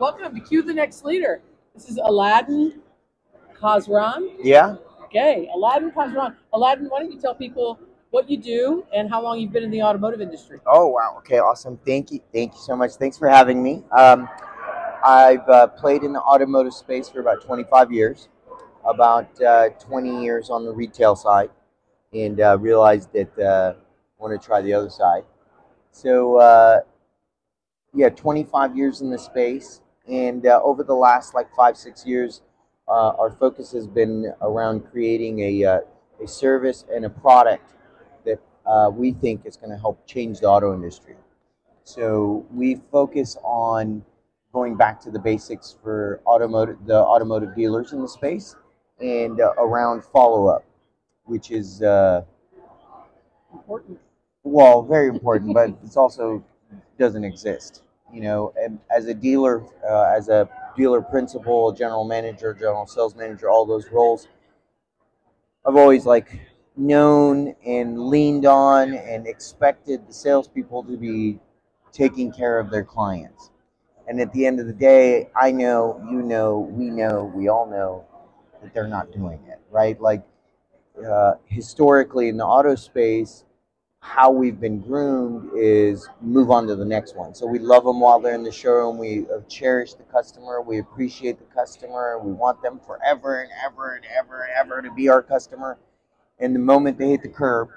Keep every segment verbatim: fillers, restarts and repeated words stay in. Welcome to Cue the Next Leader. This is Aladdin Kasran. Yeah. Okay, Aladdin Kasran. Aladdin, why don't you tell people what you do and how long you've been in the automotive industry? Oh, wow. Okay, awesome. Thank you. Thank you so much. Thanks for having me. Um, I've uh, played in the automotive space for about twenty-five years, about uh, twenty years on the retail side, and uh, realized that uh, I want to try the other side. So, uh, yeah, twenty-five years in the space. And uh, over the last like five, six years, uh, our focus has been around creating a uh, a service and a product that uh, we think is going to help change the auto industry. So we focus on going back to the basics for automotive, the automotive dealers in the space, and uh, around follow-up, which is uh, important. Well, very important, but it's also doesn't exist. You know, as a dealer, uh, as a dealer principal, general manager, general sales manager, all those roles, I've always like known and leaned on and expected the salespeople to be taking care of their clients. And at the end of the day, I know, you know, we know, we all know that they're not doing it, right? Like uh, historically in the auto space, how we've been groomed is move on to the next one. So we love them while they're in the showroom. We cherish the customer. We appreciate the customer. We want them forever and ever and ever and ever to be our customer. And the moment they hit the curb,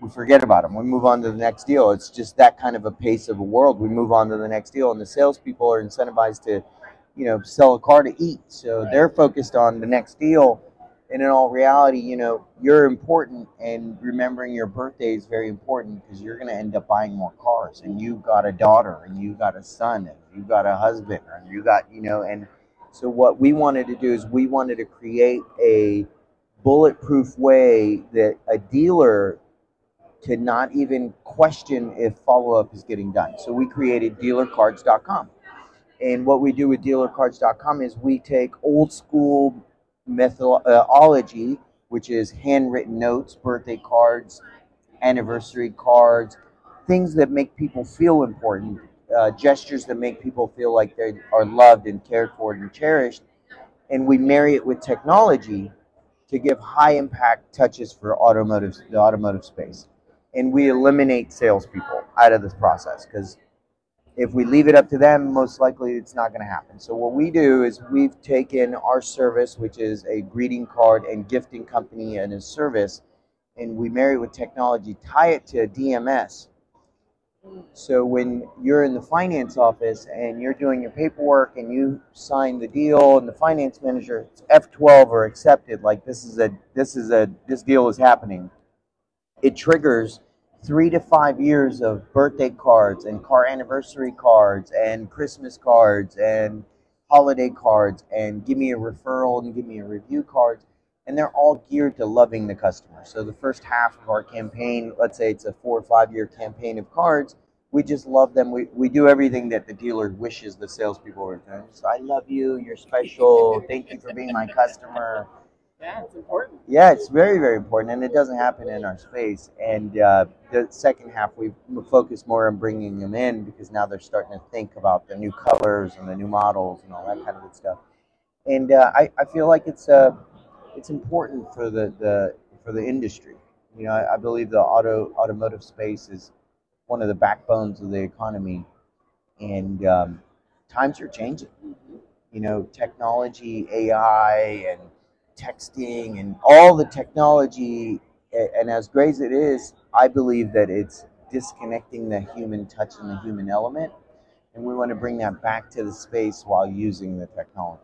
we forget about them. We move on to the next deal. It's just that kind of a pace of a world. We move on to the next deal, and the salespeople are incentivized to, you know, sell a car to eat. So right. They're focused on the next deal. And in all reality, you know, you're important, and remembering your birthday is very important because you're going to end up buying more cars, and you've got a daughter, and you've got a son, and you've got a husband, and you got, you know, and so what we wanted to do is we wanted to create a bulletproof way that a dealer could not even question if follow-up is getting done. So we created dealer cards dot com. And what we do with dealer cards dot com is we take old school methodology, which is handwritten notes, birthday cards, anniversary cards, things that make people feel important, uh, gestures that make people feel like they are loved and cared for and cherished, and we marry it with technology to give high impact touches for automotive, the automotive space. And we eliminate salespeople out of this process, because if we leave it up to them, most likely it's not going to happen. So what we do is we've taken our service, which is a greeting card and gifting company and a service, and we marry it with technology, tie it to D M S. So when you're in the finance office and you're doing your paperwork and you sign the deal, and the finance manager, it's F twelve or accepted, like this is a this is a this deal is happening, it triggers three to five years of birthday cards and car anniversary cards and Christmas cards and holiday cards and give me a referral and give me a review cards. And they're all geared to loving the customer. So the first half of our campaign, let's say it's a four or five year campaign of cards, we just love them. We we do everything that the dealer wishes the salespeople were doing. So I love you, you're special, thank you for being my customer. Yeah, it's important. Yeah, it's very, very important, and it doesn't happen in our space. And uh, the second half, we focus more on bringing them in because now they're starting to think about the new colors and the new models and all that kind of good stuff. And uh, I, I feel like it's uh, it's important for the, the for the industry. You know, I, I believe the auto automotive space is one of the backbones of the economy, and um, times are changing. You know, technology, A I, and texting and all the technology, and as great as it is, I believe that it's disconnecting the human touch and the human element, and we want to bring that back to the space while using the technology.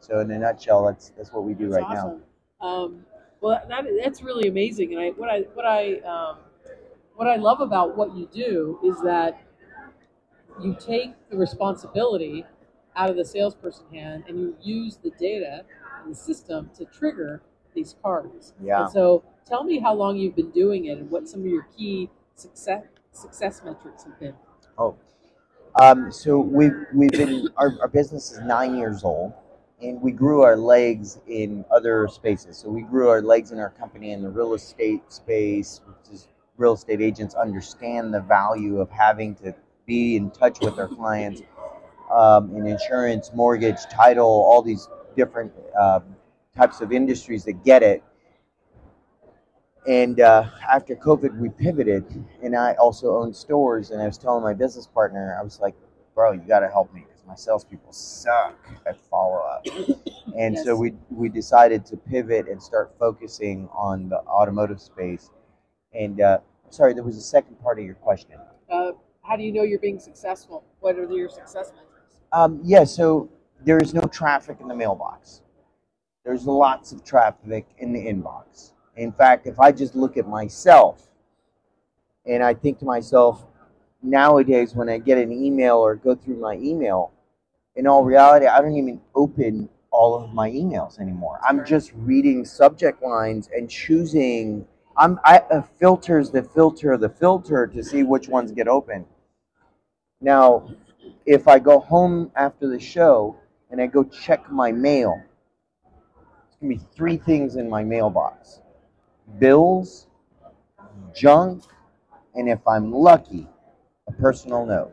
So in a nutshell, that's that's what we do that's right awesome. now. Um, well, that, that's really amazing, and I what I what I um, what I love about what you do is that you take the responsibility out of the salesperson's hand, and you use the data, the system to trigger these cards. Yeah. And so tell me how long you've been doing it and what some of your key success success metrics have been. Oh, um, so we've, we've been, our, our business is nine years old, and we grew our legs in other spaces. So we grew our legs in our company in the real estate space, which is real estate agents understand the value of having to be in touch with their clients um, in insurance, mortgage, title, all these different uh, types of industries that get it. And uh, after COVID, we pivoted, and I also own stores, and I was telling my business partner, I was like, bro, you got to help me because my salespeople suck at follow-up. And yes. so we we decided to pivot and start focusing on the automotive space. And uh, sorry, there was a second part of your question. Uh, how do you know you're being successful? What are your success metrics? Um, yeah, so there is no traffic in the mailbox. There's lots of traffic in the inbox. In fact, if I just look at myself and I think to myself, nowadays when I get an email or go through my email, in all reality, I don't even open all of my emails anymore. I'm just reading subject lines and choosing I'm, I uh, filters that filter the filter to see which ones get open. Now, if I go home after the show and I go check my mail, it's going to be three things in my mailbox. Bills, junk, and if I'm lucky, a personal note.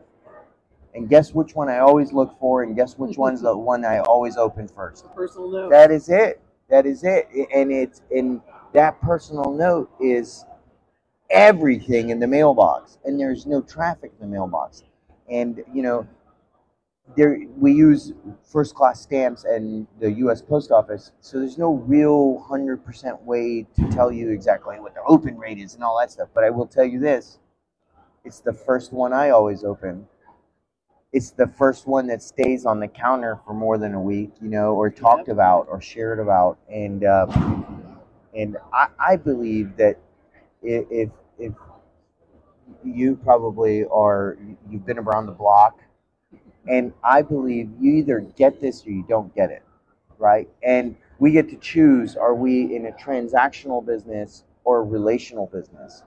And guess which one I always look for, and guess which one's the one I always open first? Personal note. That is it. That is it. And it's in that personal note is everything in the mailbox, and there's no traffic in the mailbox. And you know, there we use first class stamps and the U S Post Office, so there's no real one hundred percent way to tell you exactly what the open rate is and all that stuff. But I will tell you this, it's the first one I always open. It's the first one that stays on the counter for more than a week, you know, or talked about or shared about. And uh, and I, I believe that if if you probably are, you've been around the block, and I believe you either get this or you don't get it, right? And we get to choose, are we in a transactional business or a relational business?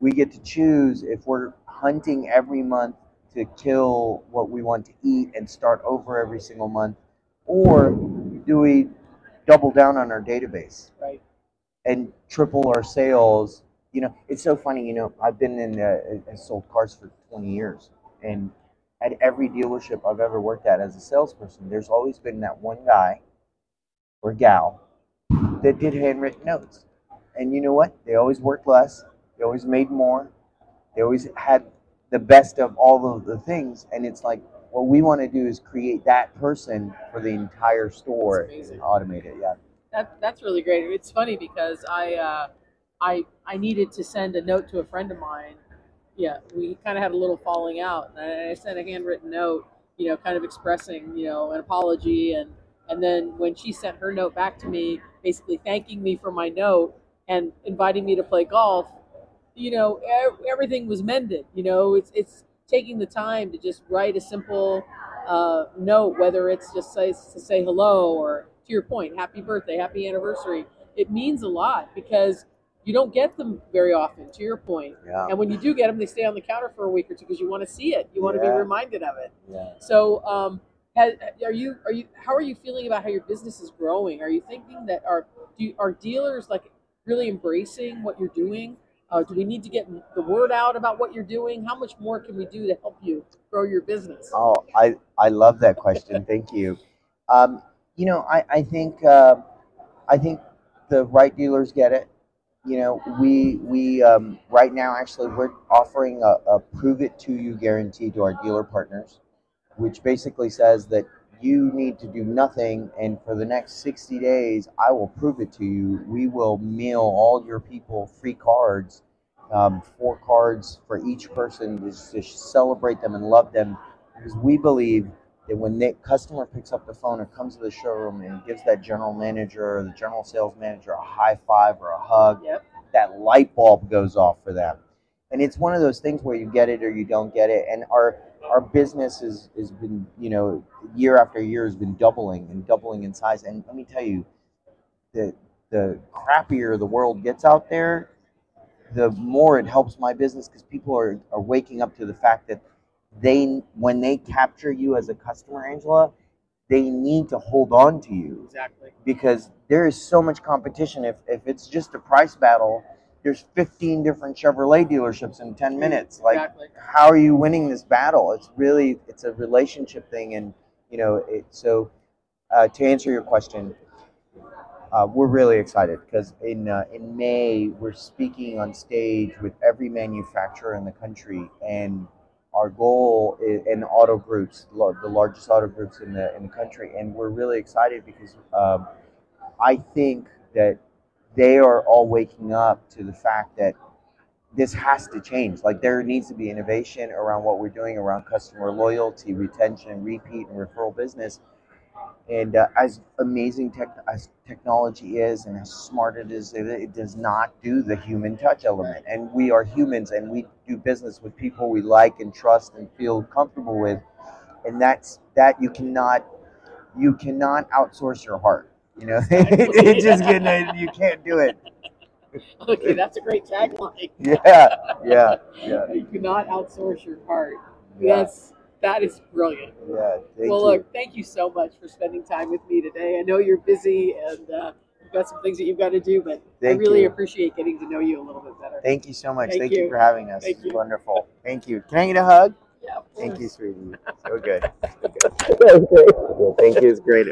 We get to choose if we're hunting every month to kill what we want to eat and start over every single month, or do we double down on our database, right, and triple our sales? You know, it's so funny, you know, I've been in, uh, sold cars for twenty years, and at every dealership I've ever worked at as a salesperson, there's always been that one guy or gal that did handwritten notes. And you know what? They always worked less. They always made more. They always had the best of all of the things. And it's like, what we want to do is create that person for the entire store and automate it. Yeah, that, that's really great. It's funny because I, uh, I, I needed to send a note to a friend of mine. Yeah, we kind of had a little falling out, and I sent a handwritten note, you know, kind of expressing, you know, an apology, and and then when she sent her note back to me, basically thanking me for my note and inviting me to play golf, you know, everything was mended. You know, it's it's taking the time to just write a simple uh, note, whether it's just say, to say hello or, to your point, happy birthday, happy anniversary. It means a lot because you don't get them very often, to your point. Yeah. And when you do get them, they stay on the counter for a week or two because you want to see it. You want yeah. to be reminded of it. Yeah. So, um, has, are you? Are you? How are you feeling about how your business is growing? Are you thinking that are do you, are dealers like really embracing what you're doing? Uh, do we need to get the word out about what you're doing? How much more can we do to help you grow your business? Oh, I I love that question. Thank you. Um, you know, I I think uh, I think the right dealers get it. You know, we we um, right now, actually, we're offering a, a prove-it-to-you guarantee to our dealer partners, which basically says that you need to do nothing, and for the next sixty days, I will prove it to you. We will mail all your people free cards, um, four cards for each person, just to celebrate them and love them, because we believe that when the customer picks up the phone or comes to the showroom and gives that general manager or the general sales manager a high five or a hug, yep. that light bulb goes off for them. And it's one of those things where you get it or you don't get it. And our our business has is, is been, you know, year after year has been doubling and doubling in size. And let me tell you, the the crappier the world gets out there, the more it helps my business, because people are, are waking up to the fact that they, when they capture you as a customer, Angela, they need to hold on to you. Exactly. Because there is so much competition. If if it's just a price battle, there's fifteen different Chevrolet dealerships in ten minutes. Like, exactly. How are you winning this battle? It's really, it's a relationship thing. And, you know, it, so uh, to answer your question, uh, we're really excited because in uh, in May, we're speaking on stage with every manufacturer in the country. And our goal is, and auto groups, the largest auto groups in the in the country. And we're really excited because um, I think that they are all waking up to the fact that this has to change. Like, there needs to be innovation around what we're doing around customer loyalty, retention, repeat, and referral business. And uh, as amazing tech as technology is, and as smart it is, it, it does not do the human touch element. And we are humans, and we do business with people we like and trust and feel comfortable with. And that's that you cannot you cannot outsource your heart. You know, it just getting you can't do it. Okay, that's a great tagline. Yeah, yeah, yeah. You cannot outsource your heart. Yeah. That's that is brilliant. Yeah. Thank well, you. Look, thank you so much for spending time with me today. I know you're busy and uh, you've got some things that you've got to do, but thank I really you. appreciate getting to know you a little bit better. Thank you so much. Thank, thank you. you for having us. It's wonderful. Thank you. Can I get a hug? Yeah. Thank you, sweetie. So good. So good. Well, thank you. It's great.